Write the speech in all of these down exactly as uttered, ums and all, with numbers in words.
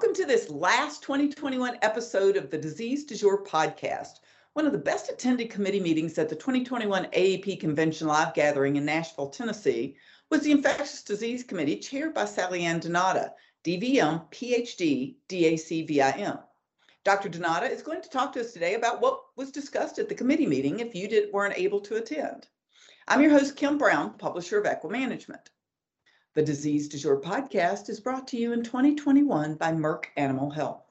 Welcome to this last twenty twenty-one episode of the Disease Du Jour podcast, one of the best attended committee meetings at the twenty twenty-one A A P Convention Live Gathering in Nashville, Tennessee, was the Infectious Disease Committee chaired by Sally Anne DeNotta, D V M, PhD, DACVIM. Doctor DeNotta is going to talk to us today about what was discussed at the committee meeting if you did, weren't able to attend. I'm your host, Kim Brown, publisher of EquiManagement. The Disease Du Jour podcast is brought to you in twenty twenty-one by Merck Animal Health.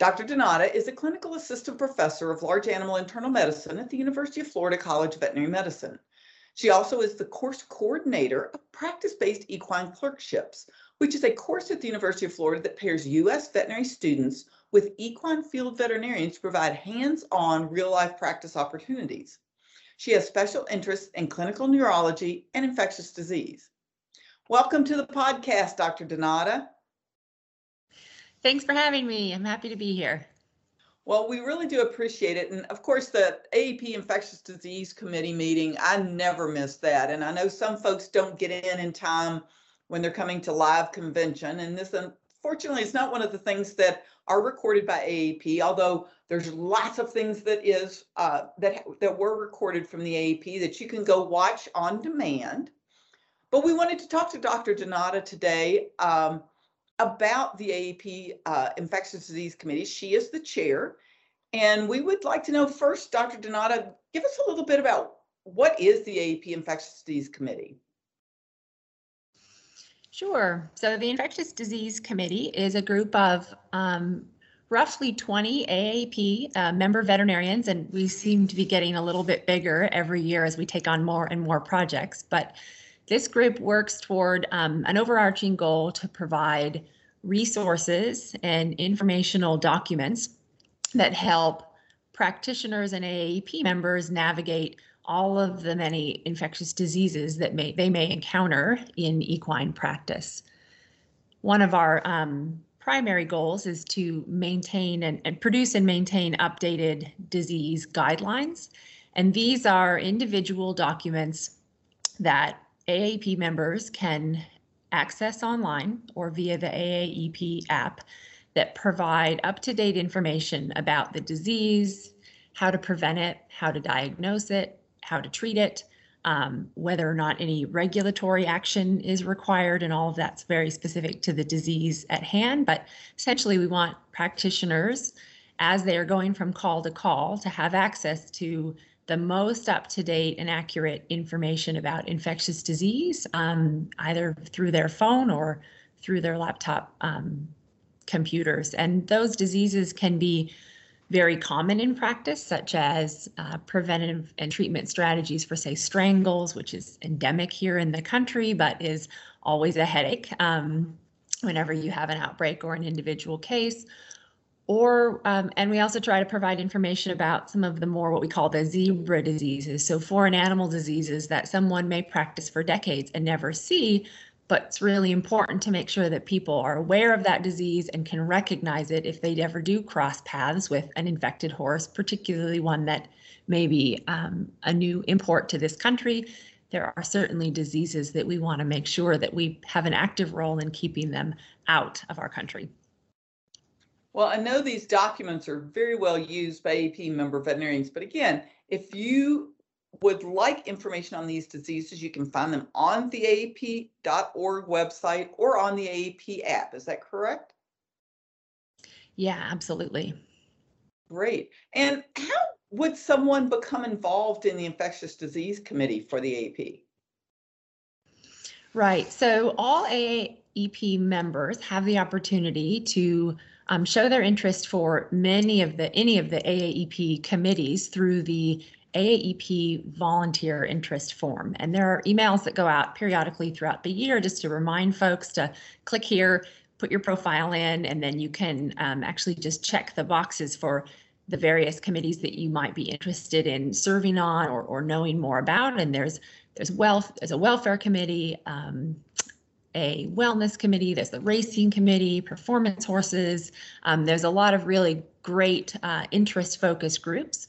Doctor DeNotta is a clinical assistant professor of large animal internal medicine at the University of Florida College of Veterinary Medicine. She also is the course coordinator of practice-based equine clerkships, which is a course at the University of Florida that pairs U S veterinary students with equine field veterinarians to provide hands-on real-life practice opportunities. She has special interests in clinical neurology and infectious disease. Welcome to the podcast, Doctor DeNotta. Thanks for having me. I'm happy to be here. Well, we really do appreciate it. And of course, the A A P Infectious Disease Committee meeting, I never miss that. And I know some folks don't get in in time when they're coming to live convention. And this, unfortunately, is not one of the things that are recorded by A A P, although there's lots of things that is uh, that, that were recorded from the A A P that you can go watch on demand. But we wanted to talk to Doctor DeNotta today um, about the A A P uh, Infectious Disease Committee. She is the chair. And we would like to know first, Doctor DeNotta, give us a little bit about what is the A A P Infectious Disease Committee? Sure. So the Infectious Disease Committee is a group of um, roughly twenty A A P uh, member veterinarians, and we seem to be getting a little bit bigger every year as we take on more and more projects. But this group works toward um, an overarching goal to provide resources and informational documents that help practitioners and A A P members navigate all of the many infectious diseases that may, they may encounter in equine practice. One of our um, primary goals is to maintain and, and produce and maintain updated disease guidelines. And these are individual documents that A A P members can access online or via the A A E P app that provide up-to-date information about the disease, how to prevent it, how to diagnose it, how to treat it, um, whether or not any regulatory action is required, and all of that's very specific to the disease at hand. But essentially, we want practitioners, as they are going from call to call, to have access to the most up-to-date and accurate information about infectious disease, um, either through their phone or through their laptop um, computers. And those diseases can be very common in practice, such as uh, preventive and treatment strategies for, say, strangles, which is endemic here in the country, but is always a headache um, whenever you have an outbreak or an individual case. Or, um, and we also try to provide information about some of the more what we call the zebra diseases, so foreign animal diseases that someone may practice for decades and never see, but it's really important to make sure that people are aware of that disease and can recognize it if they ever do cross paths with an infected horse, particularly one that may be um, a new import to this country. There are certainly diseases that we want to make sure that we have an active role in keeping them out of our country. Well, I know these documents are very well used by A A P member veterinarians, but again, if you would like information on these diseases, you can find them on the A A P dot org website or on the A A P app. Is that correct? Yeah, absolutely. Great. And how would someone become involved in the Infectious Disease Committee for the A A P? Right. So all A A P members have the opportunity to um, show their interest for many of the any of the A A P committees through the A A E P volunteer interest form. And there are emails that go out periodically throughout the year just to remind folks to click here, put your profile in, and then you can um, actually just check the boxes for the various committees that you might be interested in serving on or, or knowing more about. And there's there's wealth, there's a welfare committee, um, a wellness committee, there's the racing committee, performance horses. Um, there's a lot of really great uh, interest-focused groups.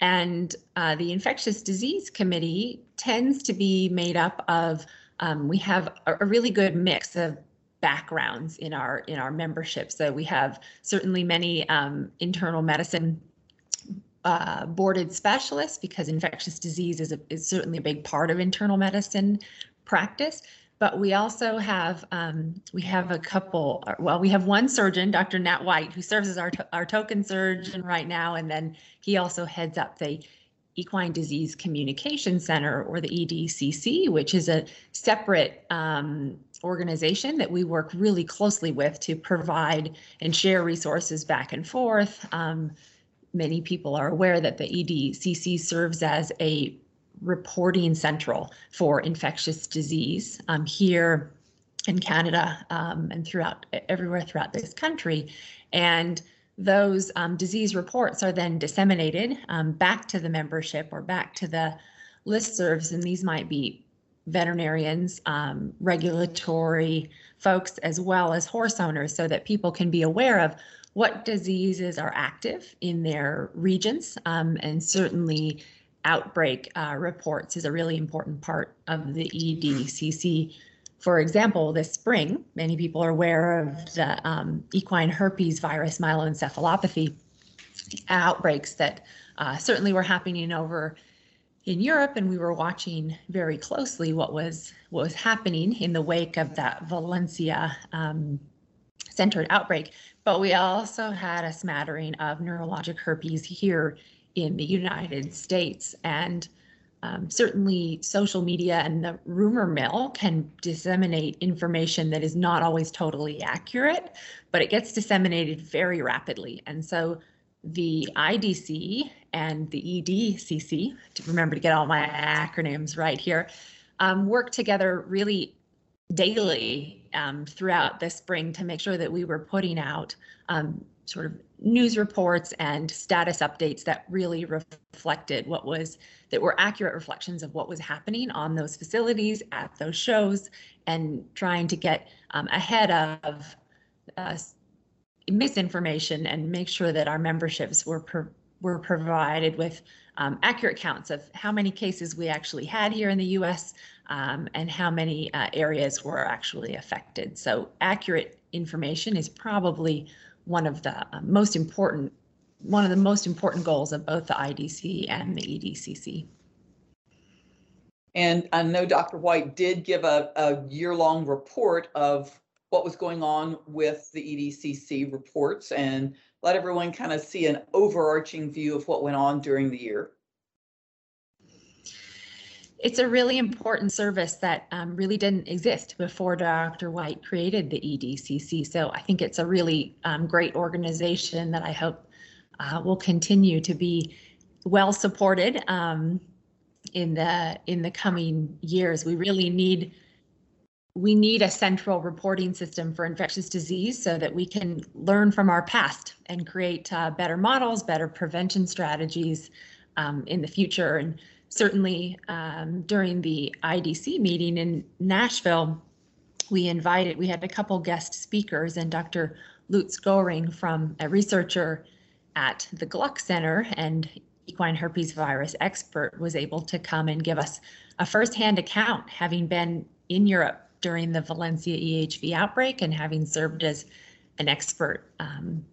And uh, the Infectious Disease Committee tends to be made up of, um, we have a, a really good mix of backgrounds in our in our membership. So we have certainly many um, internal medicine uh, boarded specialists, because infectious disease is, a, is certainly a big part of internal medicine practice. But we also have um, we have a couple. Well, we have one surgeon, Doctor Nat White, who serves as our to our token surgeon right now, and then he also heads up the Equine Disease Communication Center, or the E D C C, which is a separate um, organization that we work really closely with to provide and share resources back and forth. Um, many people are aware that the E D C C serves as a reporting central for infectious disease um, here in Canada um, and throughout everywhere throughout this country. And those um, disease reports are then disseminated um, back to the membership or back to the listservs, and these might be veterinarians, um, regulatory folks, as well as horse owners, so that people can be aware of what diseases are active in their regions, um, and certainly outbreak uh, reports is a really important part of the E D C C. For example, this spring, many people are aware of the um, equine herpes virus myeloencephalopathy outbreaks that uh, certainly were happening over in Europe, and we were watching very closely what was what was happening in the wake of that Valencia um, centered outbreak. But we also had a smattering of neurologic herpes here in the United States, and um, certainly social media and the rumor mill can disseminate information that is not always totally accurate, but it gets disseminated very rapidly. And so the I D C and the E D C C, to remember to get all my acronyms right here, um, work together really daily um, throughout the spring to make sure that we were putting out um, sort of news reports and status updates that really reflected what was, that were accurate reflections of what was happening on those facilities, at those shows, and trying to get um, ahead of uh, misinformation and make sure that our memberships were pro were provided with um, accurate counts of how many cases we actually had here in the U S um, and how many uh, areas were actually affected. So accurate information is probably one of the most important, one of the most important goals of both the I D C and the E D C C. And I know Doctor White did give a, a year-long report of what was going on with the E D C C reports and let everyone kind of see an overarching view of what went on during the year. It's a really important service that um, really didn't exist before Doctor White created the E D C C. So I think it's a really um, great organization that I hope uh, will continue to be well supported um, in the in the coming years. We really need we need a central reporting system for infectious disease so that we can learn from our past and create uh, better models, better prevention strategies um, in the future. And certainly um, during the I D C meeting in Nashville, we invited, we had a couple guest speakers, and Doctor Lutz Goehring, from a researcher at the Gluck Center and equine herpes virus expert, was able to come and give us a firsthand account, having been in Europe during the Valencia E H V outbreak and having served as an expert um,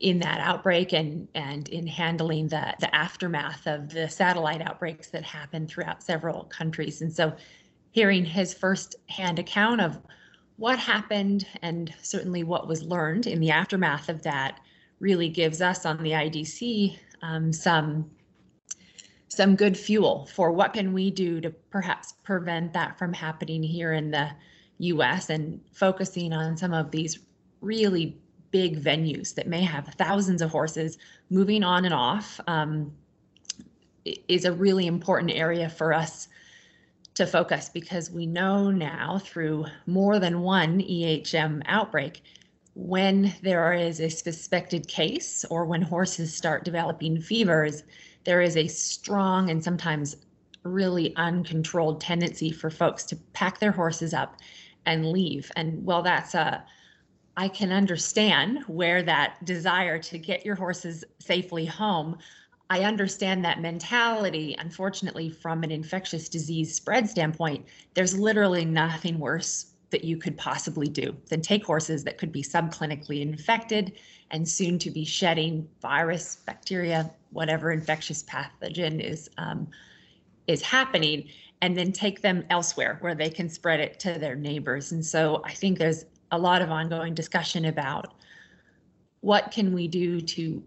in that outbreak and and in handling the the aftermath of the satellite outbreaks that happened throughout several countries. And so hearing his first hand account of what happened and certainly what was learned in the aftermath of that really gives us on the I D C um, some some good fuel for what can we do to perhaps prevent that from happening here in the U S, and focusing on some of these really big venues that may have thousands of horses moving on and off um, is a really important area for us to focus, because we know now through more than one E H M outbreak, when there is a suspected case or when horses start developing fevers, there is a strong and sometimes really uncontrolled tendency for folks to pack their horses up and leave. And well, that's a I can understand where that desire to get your horses safely home. I understand that mentality. Unfortunately, from an infectious disease spread standpoint, there's literally nothing worse that you could possibly do than take horses that could be subclinically infected and soon to be shedding virus, bacteria, whatever infectious pathogen is um, is happening, and then take them elsewhere where they can spread it to their neighbors. And so I think there's a lot of ongoing discussion about what can we do to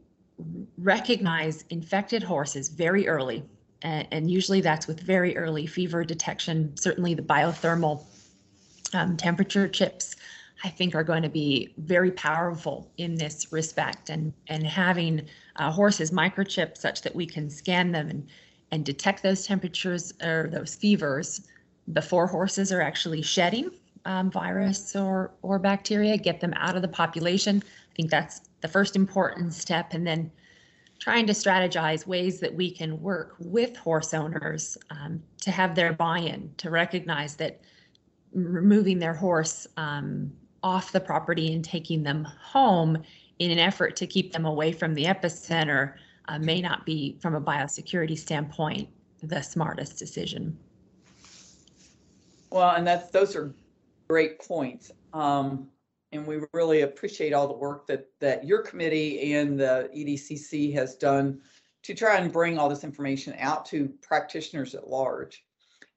recognize infected horses very early. And, and usually that's with very early fever detection. Certainly the biothermal um, temperature chips, I think, are going to be very powerful in this respect. And, and having uh, horses microchipped such that we can scan them and, and detect those temperatures or those fevers before horses are actually shedding um, virus or, or bacteria, get them out of the population. I think that's the first important step, and then trying to strategize ways that we can work with horse owners um, to have their buy-in, to recognize that removing their horse um, off the property and taking them home in an effort to keep them away from the epicenter uh, may not be, from a biosecurity standpoint, the smartest decision. Well, and that's, those are great points. Um, And we really appreciate all the work that, that your committee and the E D C C has done to try and bring all this information out to practitioners at large.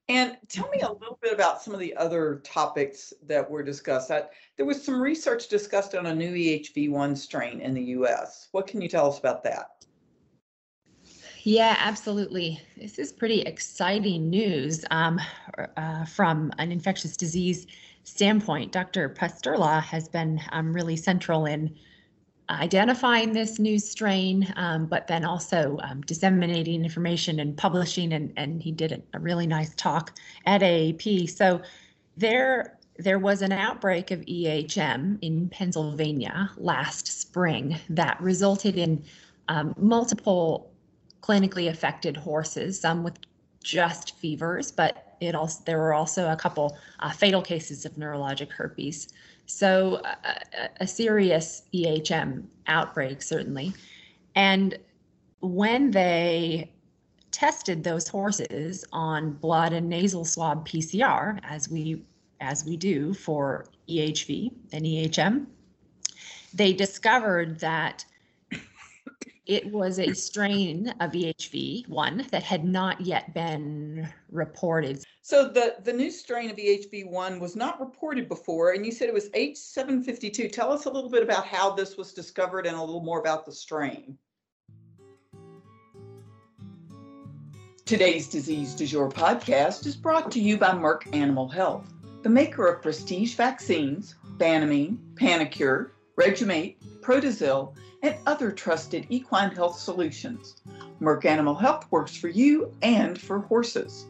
And tell me a little bit about some of the other topics that were discussed. I, there was some research discussed on a new E H V one strain in the U S. What can you tell us about that? Yeah, absolutely. This is pretty exciting news um, uh, from an infectious disease standpoint. Doctor Pusterla has been um, really central in identifying this new strain, um, but then also um, disseminating information and publishing, and, and he did a really nice talk at A A P. So there, there was an outbreak of E H M in Pennsylvania last spring that resulted in um, multiple clinically affected horses, some with just fevers, but It also, there were also a couple uh, fatal cases of neurologic herpes. So uh, a serious E H M outbreak, certainly. And when they tested those horses on blood and nasal swab P C R, as we, as we do for E H V and E H M, they discovered that it was a strain of E H V one that had not yet been reported. So the, the new strain of E H V one was not reported before, and you said it was H seven fifty-two. Tell us a little bit about how this was discovered and a little more about the strain. Today's Disease Du Jour podcast is brought to you by Merck Animal Health, the maker of prestige vaccines, Banamine, Panacure, Regimate, Protozil, and other trusted equine health solutions. Merck Animal Health works for you and for horses.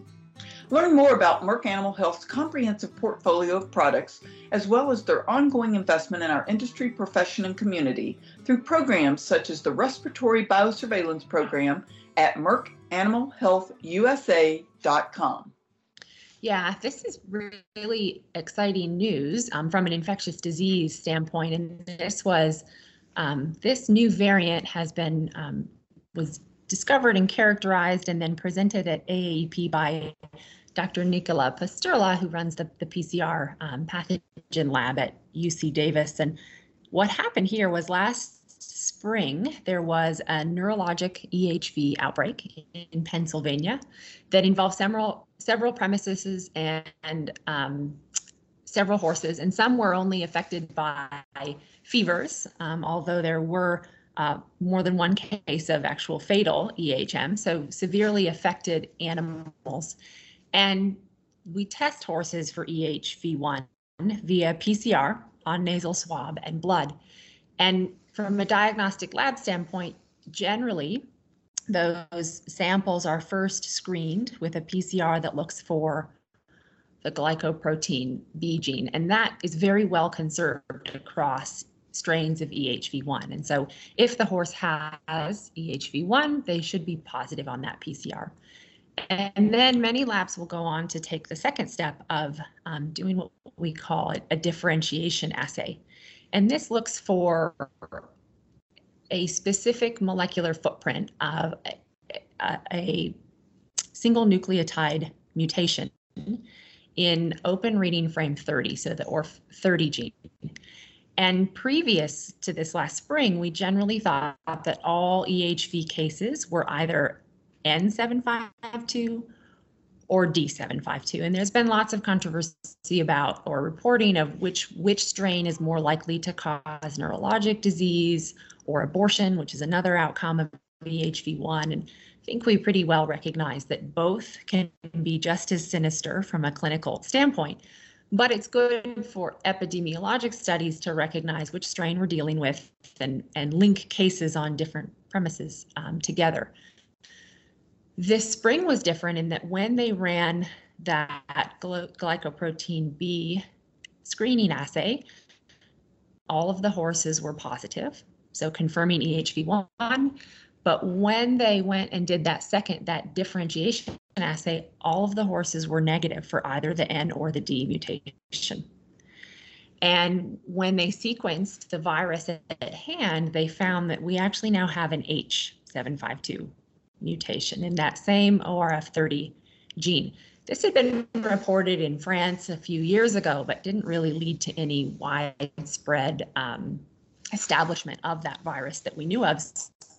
Learn more about Merck Animal Health's comprehensive portfolio of products, as well as their ongoing investment in our industry, profession, and community through programs such as the Respiratory Biosurveillance Program at merck animal health u s a dot com. Yeah, this is really exciting news um, from an infectious disease standpoint, and this was um, this new variant has been um, was discovered and characterized and then presented at A A E P by Doctor Nicola Pusterla, who runs the, the P C R um, pathogen lab at U C Davis. And what happened here was last spring there was a neurologic E H V outbreak in Pennsylvania that involved several several premises and, and um, several horses, and some were only affected by fevers, um, although there were uh, more than one case of actual fatal E H M, so severely affected animals. And we test horses for E H V one via P C R on nasal swab and blood. And from a diagnostic lab standpoint, generally, those samples are first screened with a P C R that looks for the glycoprotein B gene, and that is very well conserved across strains of E H V one. And so if the horse has E H V one, they should be positive on that P C R. And then many labs will go on to take the second step of um, doing what we call a differentiation assay. And this looks for a specific molecular footprint of a, a, a single nucleotide mutation in open reading frame thirty, so the O R F thirty gene. And previous to this last spring, we generally thought that all E H V cases were either N seven fifty-two or D seven fifty-two. And there's been lots of controversy about or reporting of which which strain is more likely to cause neurologic disease or abortion, which is another outcome of E H V one. And I think we pretty well recognize that both can be just as sinister from a clinical standpoint. But it's good for epidemiologic studies to recognize which strain we're dealing with and, and link cases on different premises um, together. This spring was different in that when they ran that glycoprotein B screening assay, all of the horses were positive, so confirming E H V one. But when they went and did that second, that differentiation assay, all of the horses were negative for either the N or the D mutation. And when they sequenced the virus at hand, they found that we actually now have an H seven fifty-two mutation in that same O R F thirty gene. This had been reported in France a few years ago, but didn't really lead to any widespread um, establishment of that virus that we knew of,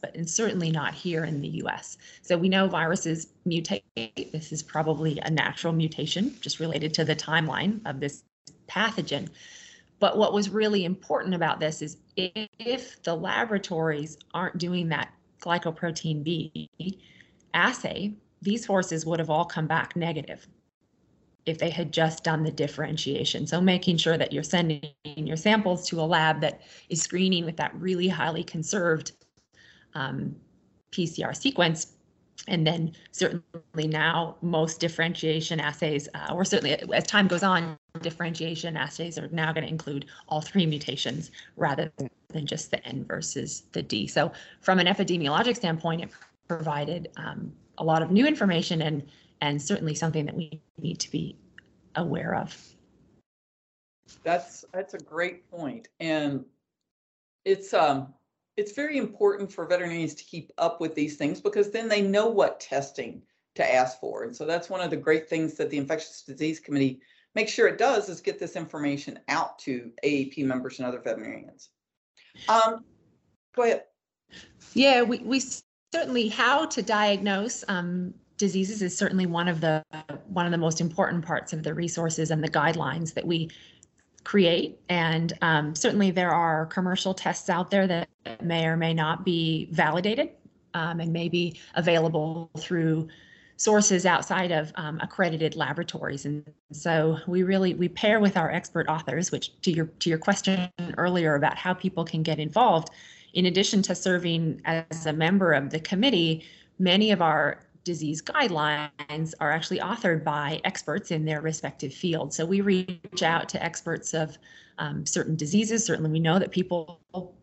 but and certainly not here in the U S. So we know viruses mutate. This is probably a natural mutation, just related to the timeline of this pathogen. But what was really important about this is if the laboratories aren't doing that glycoprotein B assay, these horses would have all come back negative if they had just done the differentiation. So making sure that you're sending your samples to a lab that is screening with that really highly conserved um, P C R sequence. And then certainly now most differentiation assays, uh, or certainly as time goes on, differentiation assays are now going to include all three mutations rather than just the N versus the D. So from an epidemiologic standpoint, it provided um, a lot of new information and, and certainly something that we need to be aware of. That's, that's a great point. And it's, um, it's very important for veterinarians to keep up with these things because then they know what testing to ask for. And so that's one of the great things that the Infectious Disease Committee make sure it does is get this information out to A A P members and other veterinarians. Um, go ahead. Yeah, we, we certainly, how to diagnose um, diseases is certainly one of the one of the most important parts of the resources and the guidelines that we create. And um, certainly there are commercial tests out there that may or may not be validated um, and may be available through sources outside of um, accredited laboratories. And so we really, we pair with our expert authors, which to your to your question earlier about how people can get involved, in addition to serving as a member of the committee, many of our disease guidelines are actually authored by experts in their respective field. So we reach out to experts of um, certain diseases. Certainly we know that people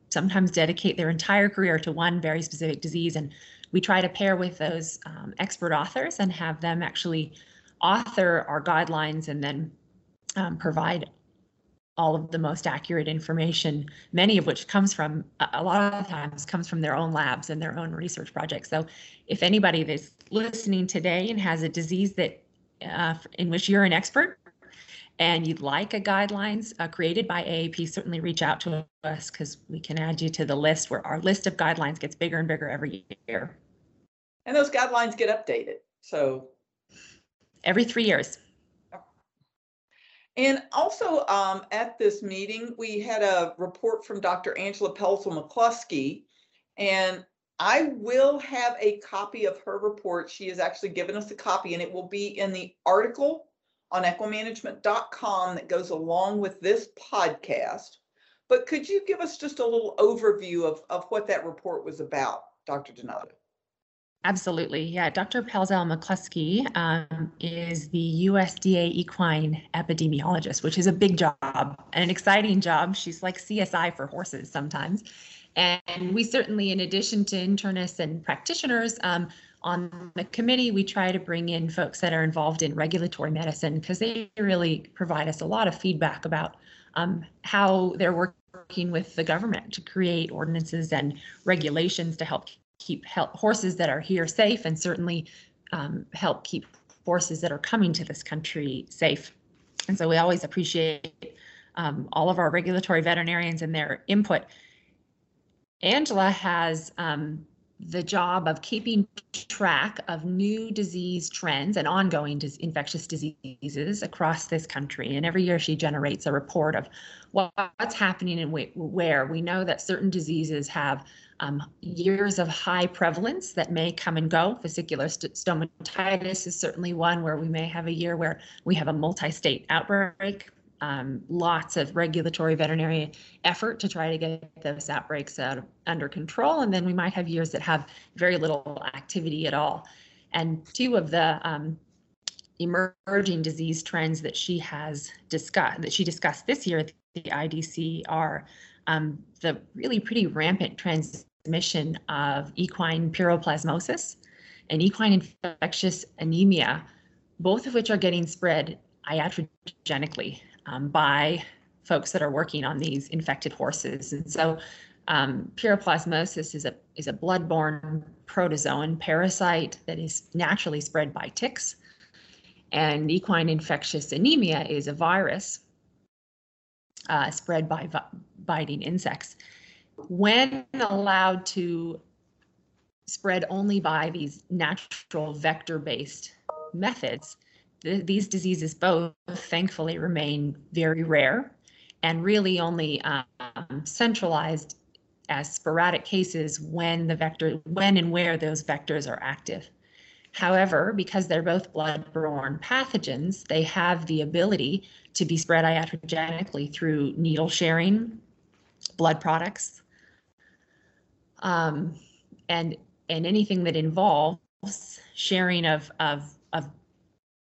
sometimes dedicate their entire career to one very specific disease, and we try to pair with those um, expert authors and have them actually author our guidelines and then um, provide all of the most accurate information, many of which comes from, a lot of times comes from their own labs and their own research projects. So if anybody that's listening today and has a disease that uh, in which you're an expert and you'd like a guidelines uh, created by A A P, certainly reach out to us because we can add you to the list where our list of guidelines gets bigger and bigger every year. And those guidelines get updated. So every three years. And also um, at this meeting, we had a report from Doctor Angela Pelzel-McCluskey, and I will have a copy of her report. She has actually given us a copy, and it will be in the article on equimanagement dot com that goes along with this podcast. But could you give us just a little overview of, of what that report was about, Doctor DeNotta? Absolutely. Yeah, Doctor Pelzel-McCluskey um, is the U S D A equine epidemiologist, which is a big job and an exciting job. She's like C S I for horses sometimes. And we certainly, in addition to internists and practitioners um, on the committee, we try to bring in folks that are involved in regulatory medicine because they really provide us a lot of feedback about um, how they're working with the government to create ordinances and regulations to help keep horses that are here safe and certainly um, help keep horses that are coming to this country safe And so we always appreciate um, all of our regulatory veterinarians and their input. Angela has um, the job of keeping track of new disease trends and ongoing dis- infectious diseases across this country. And every year she generates a report of what's happening and where. We know that certain diseases have um, years of high prevalence that may come and go. Vesicular st- stomatitis is certainly one where we may have a year where we have a multi-state outbreak. Um, lots of regulatory veterinary effort to try to get those outbreaks out of, under control. And then we might have years that have very little activity at all. And two of the um, emerging disease trends that she has discussed, that she discussed this year at the I D C are um, the really pretty rampant transmission of equine pyroplasmosis and equine infectious anemia, both of which are getting spread iatrogenically. Um, by folks that are working on these infected horses. And so um, pyroplasmosis is a is a bloodborne protozoan parasite that is naturally spread by ticks. And equine infectious anemia is a virus uh, spread by vi- biting insects. When allowed to spread only by these natural vector-based methods, these diseases both thankfully remain very rare and really only um, centralized as sporadic cases when the vector, when and where those vectors are active. However, because they're both blood-borne pathogens, they have the ability to be spread iatrogenically through needle sharing, blood products, um, and and anything that involves sharing of of of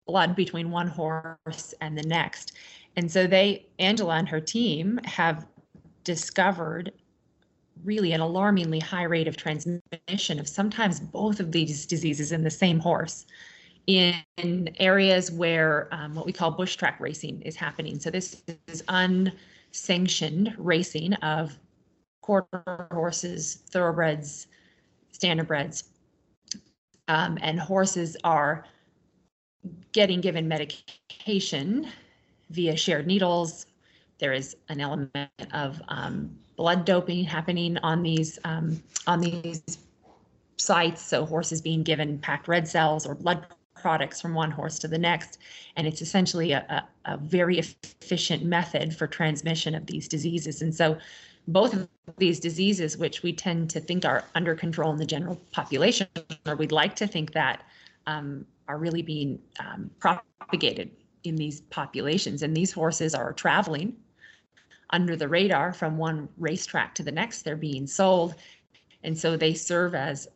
blood between one horse and the next. And so they, Angela and her team, have discovered really an alarmingly high rate of transmission of sometimes both of these diseases in the same horse in, in areas where um, what we call bush track racing is happening. So this is unsanctioned racing of quarter horses, thoroughbreds, standardbreds, um, and horses are getting given medication via shared needles. There is an element of um, blood doping happening on these um, on these sites. So horses being given packed red cells or blood products from one horse to the next, and it's essentially a, a, a very efficient method for transmission of these diseases. And so, both of these diseases, which we tend to think are under control in the general population, or we'd like to think that. Um, are really being um, propagated in these populations. And these horses are traveling under the radar from one racetrack to the next. They're being sold. And so they serve as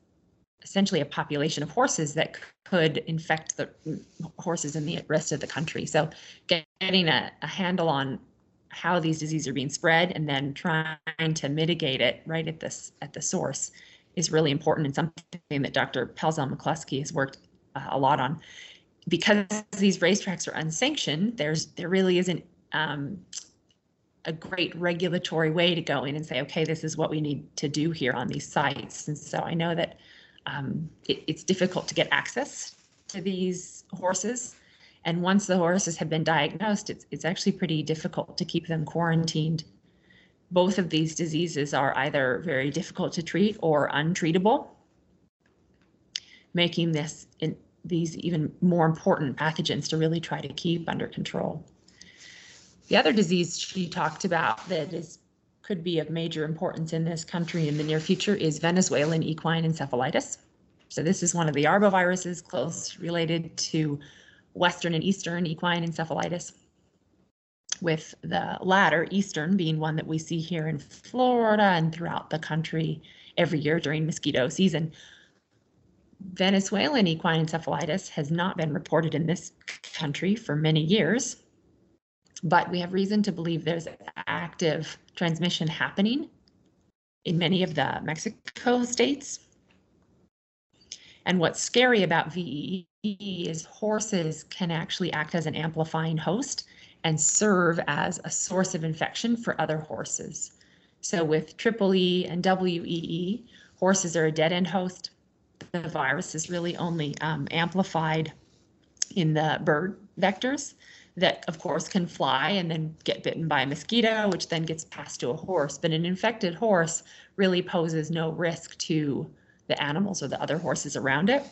essentially a population of horses that could infect the horses in the rest of the country. So getting a, a handle on how these diseases are being spread and then trying to mitigate it right at this at the source is really important and something that Doctor Pelzel-McCluskey has worked a lot on. Because these racetracks are unsanctioned, there's there really isn't um, a great regulatory way to go in and say, okay, this is what we need to do here on these sites. And so I know that um, it, it's difficult to get access to these horses. And once the horses have been diagnosed, it's, it's actually pretty difficult to keep them quarantined. Both of these diseases are either very difficult to treat or untreatable, making this in, these even more important pathogens to really try to keep under control. The other disease she talked about that is could be of major importance in this country in the near future is Venezuelan equine encephalitis. So this is one of the arboviruses close related to Western and Eastern equine encephalitis, with the latter, Eastern, being one that we see here in Florida and throughout the country every year during mosquito season. Venezuelan equine encephalitis has not been reported in this country for many years, but we have reason to believe there's active transmission happening in many of the Mexico states. And what's scary about V E E is horses can actually act as an amplifying host and serve as a source of infection for other horses. So with Triple E and W E E, horses are a dead-end host. The virus is really only um, amplified in the bird vectors. that, of course, can fly and then get bitten by a mosquito, which then gets passed to a horse. But an infected horse really poses no risk to the animals or the other horses around it.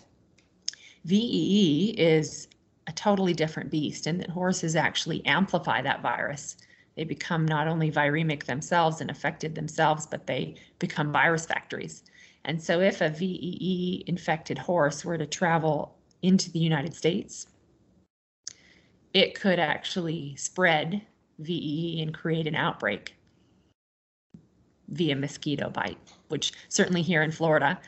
V E E is a totally different beast, and that horses actually amplify that virus. They become not only viremic themselves and affected themselves, but they become virus factories. And so if a V E E infected horse were to travel into the United States, it could actually spread V E E and create an outbreak via mosquito bite, which certainly here in Florida,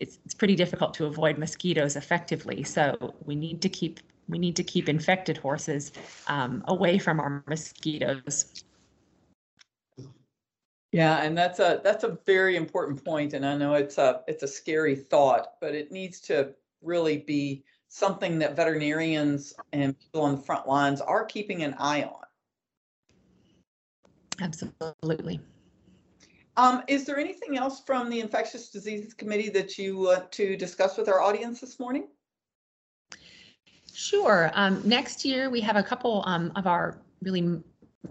it's, it's pretty difficult to avoid mosquitoes effectively. So we need to keep we need to keep infected horses um, away from our mosquitoes. Yeah, and that's a that's a very important point, and I know it's a it's a scary thought, but it needs to really be something that veterinarians and people on the front lines are keeping an eye on. Absolutely. Um, is there anything else from the Infectious Diseases Committee that you want to discuss with our audience this morning? Sure. Um, next year, we have a couple um, of our really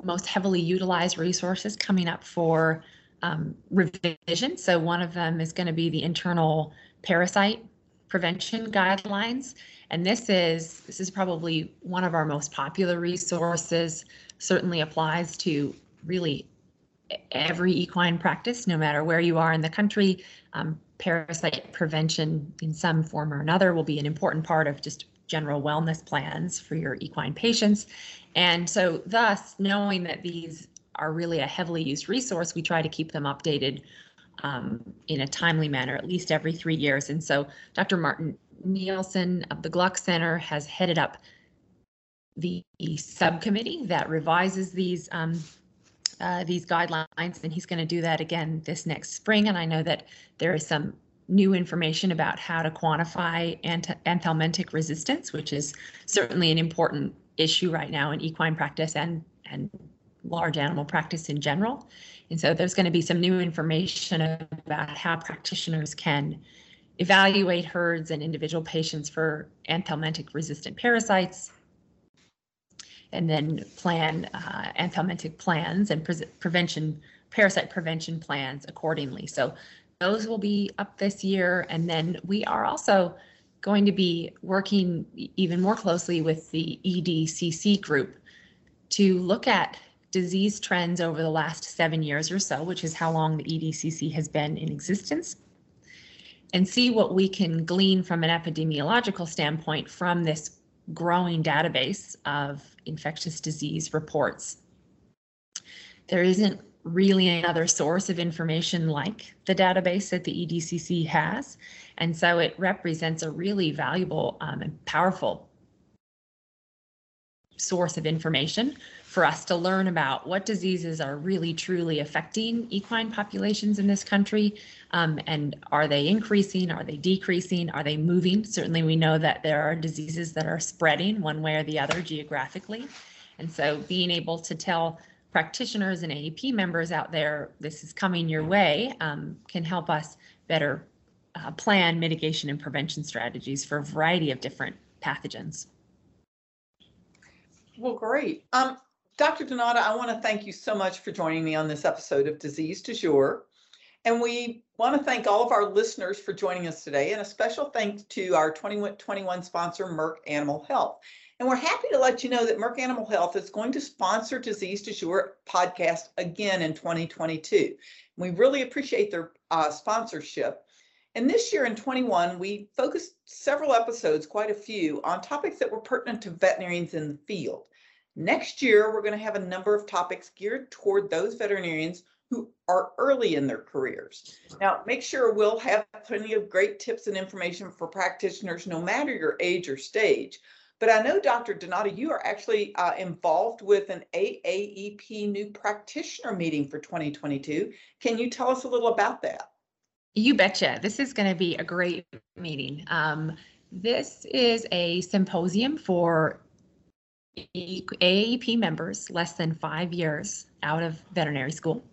most heavily utilized resources coming up for um, revision. So one of them is going to be the internal parasite prevention guidelines, and this is this is probably one of our most popular resources. Certainly applies to really every equine practice, no matter where you are in the country. Um, parasite prevention in some form or another will be an important part of just general wellness plans for your equine patients. And so thus, knowing that these are really a heavily used resource, we try to keep them updated Um, in a timely manner, at least every three years. And so Doctor Martin Nielsen of the Gluck Center has headed up the subcommittee that revises these um, uh, these guidelines, and he's going to do that again this next spring. And I know that there is some new information about how to quantify ant- anthelmintic resistance, which is certainly an important issue right now in equine practice and and large animal practice in general. And so there's going to be some new information about how practitioners can evaluate herds and individual patients for anthelmintic resistant parasites, and then plan uh, anthelmintic plans and pre- prevention parasite prevention plans accordingly. So those will be up this year. And then we are also going to be working even more closely with the E D C C group to look at disease trends over the last seven years or so, which is how long the E D C C has been in existence, and see what we can glean from an epidemiological standpoint from this growing database of infectious disease reports. There isn't really another source of information like the database that the E D C C has, and so it represents a really valuable um, and powerful source of information for us to learn about what diseases are really truly affecting equine populations in this country, um, and are they increasing, are they decreasing, are they moving? Certainly we know that there are diseases that are spreading one way or the other geographically, and so being able to tell practitioners and A A P members out there this is coming your way um, can help us better uh, plan mitigation and prevention strategies for a variety of different pathogens. Well, great. Um, Doctor DeNotta, I want to thank you so much for joining me on this episode of Disease Du Jour. And we want to thank all of our listeners for joining us today, and a special thanks to our twenty twenty-one sponsor, Merck Animal Health. And we're happy to let you know that Merck Animal Health is going to sponsor Disease Du Jour podcast again in twenty twenty-two. We really appreciate their uh, sponsorship. And this year in twenty-one, we focused several episodes, quite a few, on topics that were pertinent to veterinarians in the field. Next year, we're going to have a number of topics geared toward those veterinarians who are early in their careers. Now, make sure we'll have plenty of great tips and information for practitioners, no matter your age or stage. But I know, Doctor DeNotta, you are actually uh, involved with an A A E P new practitioner meeting for twenty twenty-two. Can you tell us a little about that? You betcha. This is going to be a great meeting. Um, this is a symposium for A A P members less than five years out of veterinary school,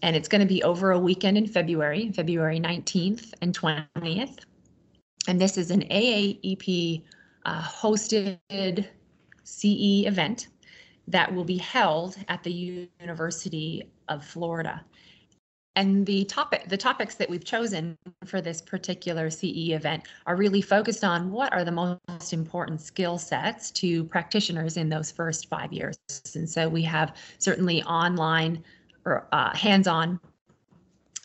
and it's going to be over a weekend in February, February nineteenth and twentieth, and this is an A A E P uh, hosted C E event that will be held at the University of Florida. And the topic, the topics that we've chosen for this particular C E event are really focused on what are the most important skill sets to practitioners in those first five years. And so we have certainly online or uh, hands-on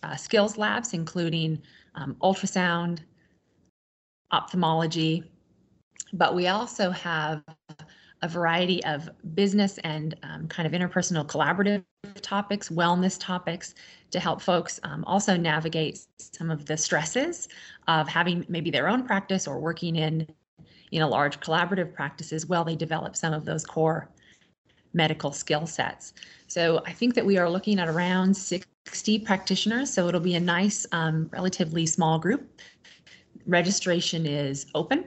uh, skills labs, including um, ultrasound, ophthalmology, but we also have a variety of business and um, kind of interpersonal collaborative topics, wellness topics to help folks um, also navigate some of the stresses of having maybe their own practice or working in, you know, large collaborative practices while they develop some of those core medical skill sets. So I think that we are looking at around sixty practitioners, so it'll be a nice, um, relatively small group. Registration is open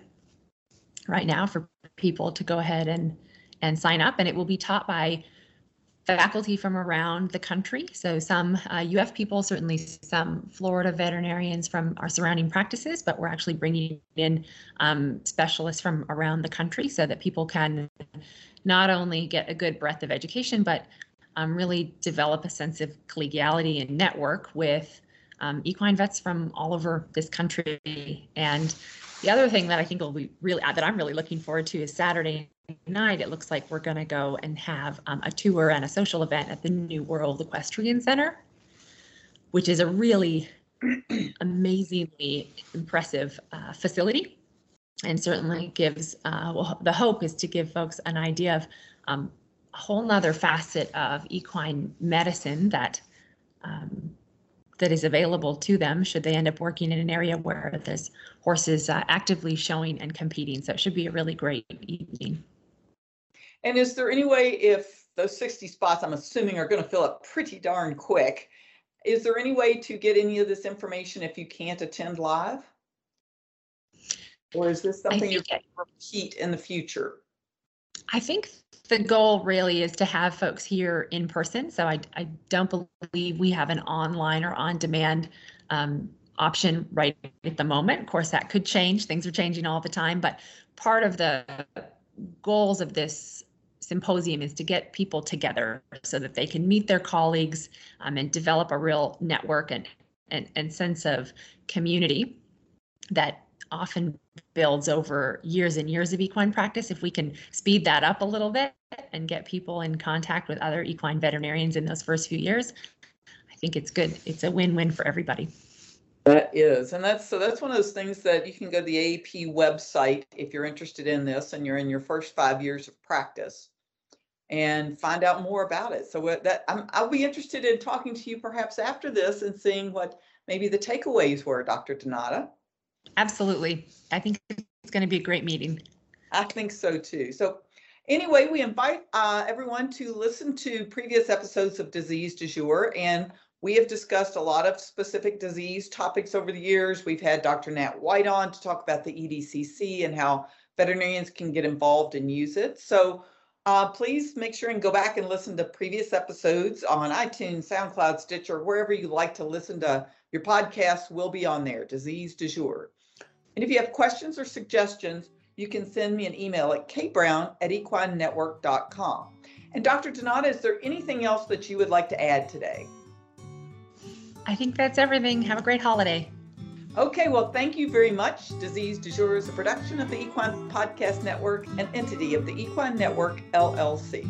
right now for people to go ahead and and sign up, and it will be taught by faculty from around the country. So some uh, U F people, certainly some Florida veterinarians from our surrounding practices, but we're actually bringing in um, specialists from around the country so that people can not only get a good breadth of education, but um, really develop a sense of collegiality and network with um, equine vets from all over this country. And the other thing that I think will be really, that I'm really looking forward to is Saturday night. It looks like we're going to go and have um, a tour and a social event at the New World Equestrian Center, which is a really amazingly impressive uh, facility, and certainly gives, uh, well, the hope is to give folks an idea of um, a whole nother facet of equine medicine that um, that is available to them should they end up working in an area where there's horses uh, actively showing and competing. So it should be a really great evening. And is there any way, if those sixty spots, I'm assuming, are going to fill up pretty darn quick, is there any way to get any of this information if you can't attend live? Or is this something you're going to repeat in the future? I think the goal really is to have folks here in person. So I, I don't believe we have an online or on-demand um, option right at the moment. Of course, that could change. Things are changing all the time. But part of the goals of this symposium is to get people together so that they can meet their colleagues um, and develop a real network and, and, and sense of community that often builds over years and years of equine practice. If we can speed that up a little bit and get people in contact with other equine veterinarians in those first few years, I think it's good. It's a win-win for everybody. That is, and that's so that's one of those things that you can go to the A A P website if you're interested in this and you're in your first five years of practice and find out more about it. So what that I'm, I'll be interested in talking to you perhaps after this and seeing what maybe the takeaways were, Doctor DeNotta. Absolutely. I think it's going to be a great meeting. I think so, too. So anyway, we invite uh, everyone to listen to previous episodes of Disease Du Jour, and we have discussed a lot of specific disease topics over the years. We've had Doctor Nat White on to talk about the E D C C and how veterinarians can get involved and use it. So uh, please make sure and go back and listen to previous episodes on iTunes, SoundCloud, Stitcher, wherever you like to listen to your podcasts will be on there, Disease Du Jour. And if you have questions or suggestions, you can send me an email at k brown at equine network dot com. And Doctor DeNotta, is there anything else that you would like to add today? I think that's everything. Have a great holiday. Okay, well, thank you very much. Disease Du Jour is a production of the Equine Podcast Network, an entity of the Equine Network, L L C.